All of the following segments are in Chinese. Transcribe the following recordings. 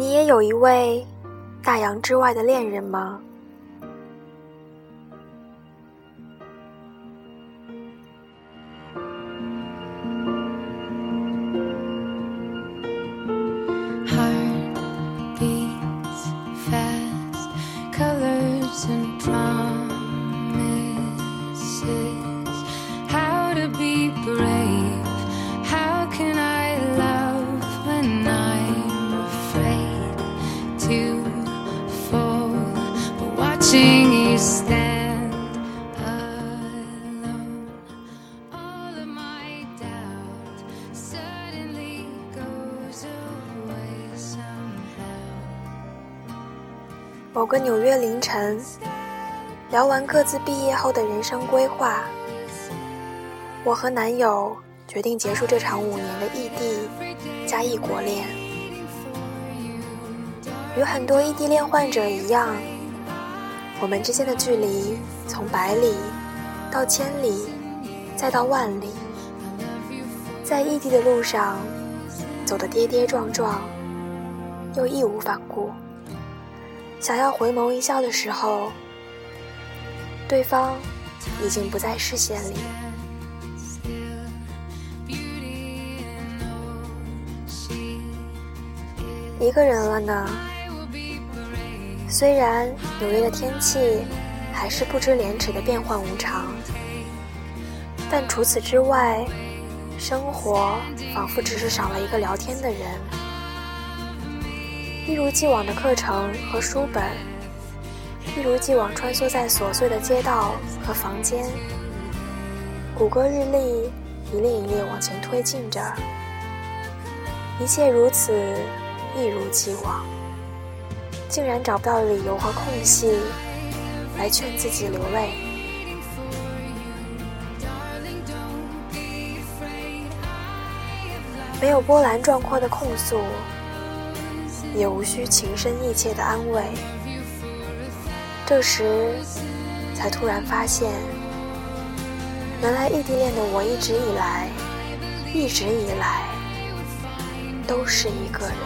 你也有一位大洋之外的恋人吗？某个纽约凌晨，聊完各自毕业后的人生规划，我和男友决定结束这场5年的异地加异国恋。与很多异地恋患者一样，我们之间的距离从100里到1000里，再到万里，在异地的路上走得跌跌撞撞，又义无反顾。想要回眸一笑的时候，对方已经不在视线里。一个人了呢，虽然纽约的天气还是不知廉耻的变幻无常，但除此之外，生活仿佛只是少了一个聊天的人。一如既往的课程和书本，一如既往穿梭在琐碎的街道和房间，谷歌日历一列一列往前推进着，一切如此，一如既往，竟然找不到理由和空隙来劝自己流泪。没有波澜壮阔的控诉，也无需情深意切的安慰。这时才突然发现，原来异地恋的我一直以来都是一个人。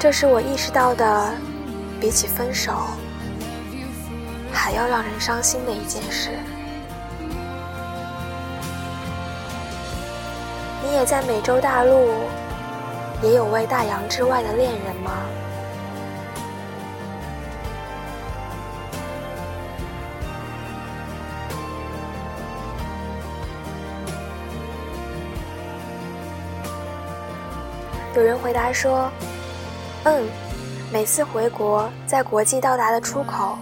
这是我意识到的，比起分手还要让人伤心的一件事。你也在美洲大陆，也有位大洋之外的恋人吗？有人回答说，每次回国，在国际到达的出口，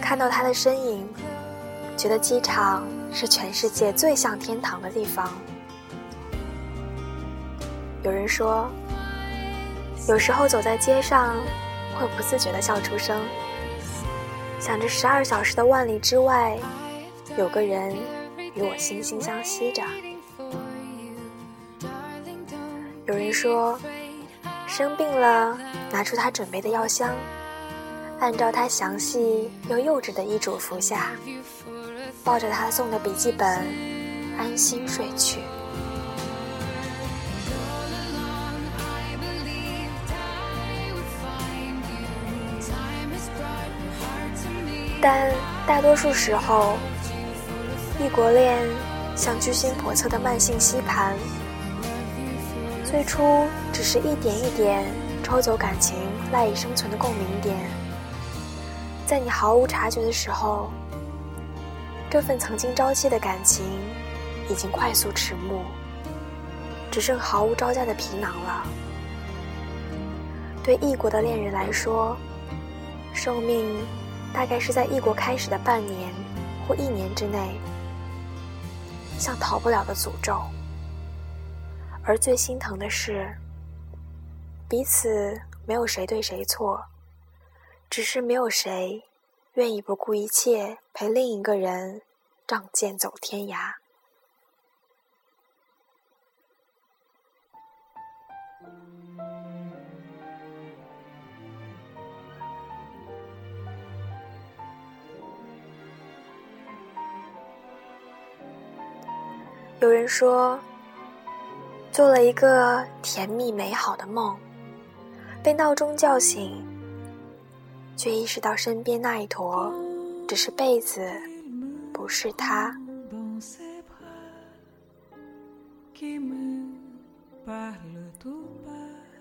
看到他的身影，觉得机场是全世界最像天堂的地方。有人说，有时候走在街上会不自觉地笑出声，想着12小时的万里之外，有个人与我惺惺相惜着。有人说，生病了，拿出他准备的药箱，按照他详细又幼稚的医嘱服下，抱着他送的笔记本安心睡去。但大多数时候，异国恋像居心叵测的慢性吸盘，最初只是一点一点抽走感情赖以生存的共鸣点，在你毫无察觉的时候，这份曾经朝气的感情已经快速迟暮，只剩毫无招架的皮囊了。对异国的恋人来说，寿命大概是在异国开始的半年或1年之内，像逃不了的诅咒。而最心疼的是，彼此没有谁对谁错，只是没有谁愿意不顾一切陪另一个人仗剑走天涯。有人说，做了一个甜蜜美好的梦，被闹钟叫醒，却意识到身边那一坨只是被子，不是他。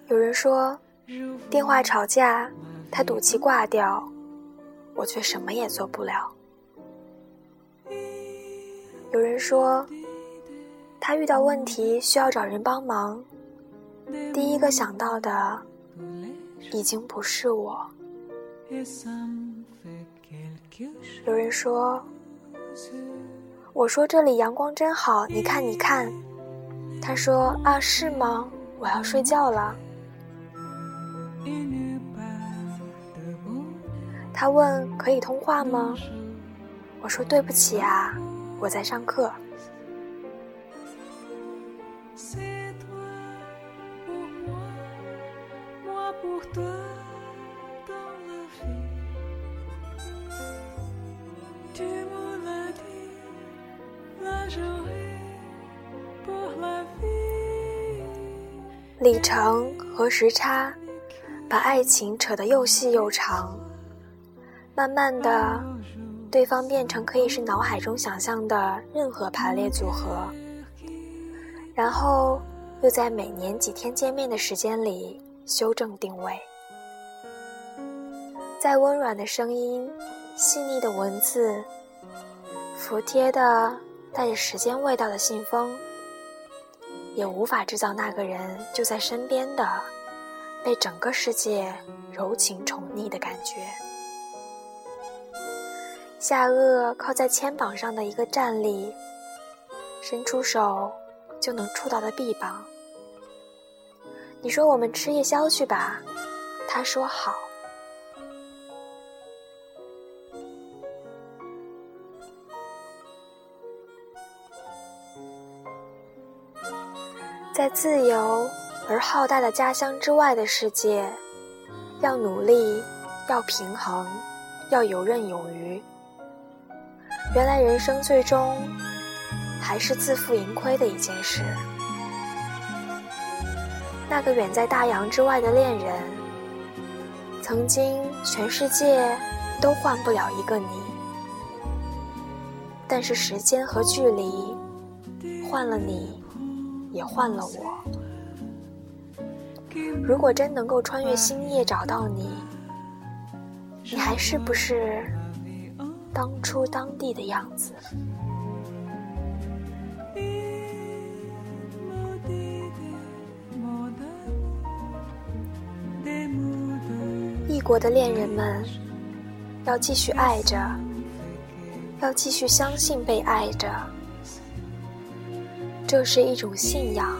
有人说电话吵架，他赌气挂掉，我却什么也做不了。有人说他遇到问题需要找人帮忙，第一个想到的已经不是我。有人说，我说这里阳光真好，你看你看，他说啊，是吗？我要睡觉了。他问可以通话吗？我说对不起啊，我在上课。里程和时差把爱情扯得又细又长，慢慢的，对方变成可以是脑海中想象的任何排列组合，然后又在每年几天见面的时间里修正定位，在温软的声音、细腻的文字、服帖的带着时间味道的信封，也无法制造那个人就在身边的被整个世界柔情宠溺的感觉。下颚靠在肩膀上的一个站立，伸出手就能触到的臂膀，你说我们吃夜宵去吧，他说好。在自由而浩大的家乡之外的世界，要努力，要平衡，要游刃有余。原来人生最终还是自负盈亏的一件事。那个远在大洋之外的恋人，曾经全世界都换不了一个你，但是时间和距离换了你，也换了我。如果真能够穿越星夜找到你，你还是不是当初当地的样子？异国的恋人们，要继续爱着，要继续相信被爱着。这是一种信仰。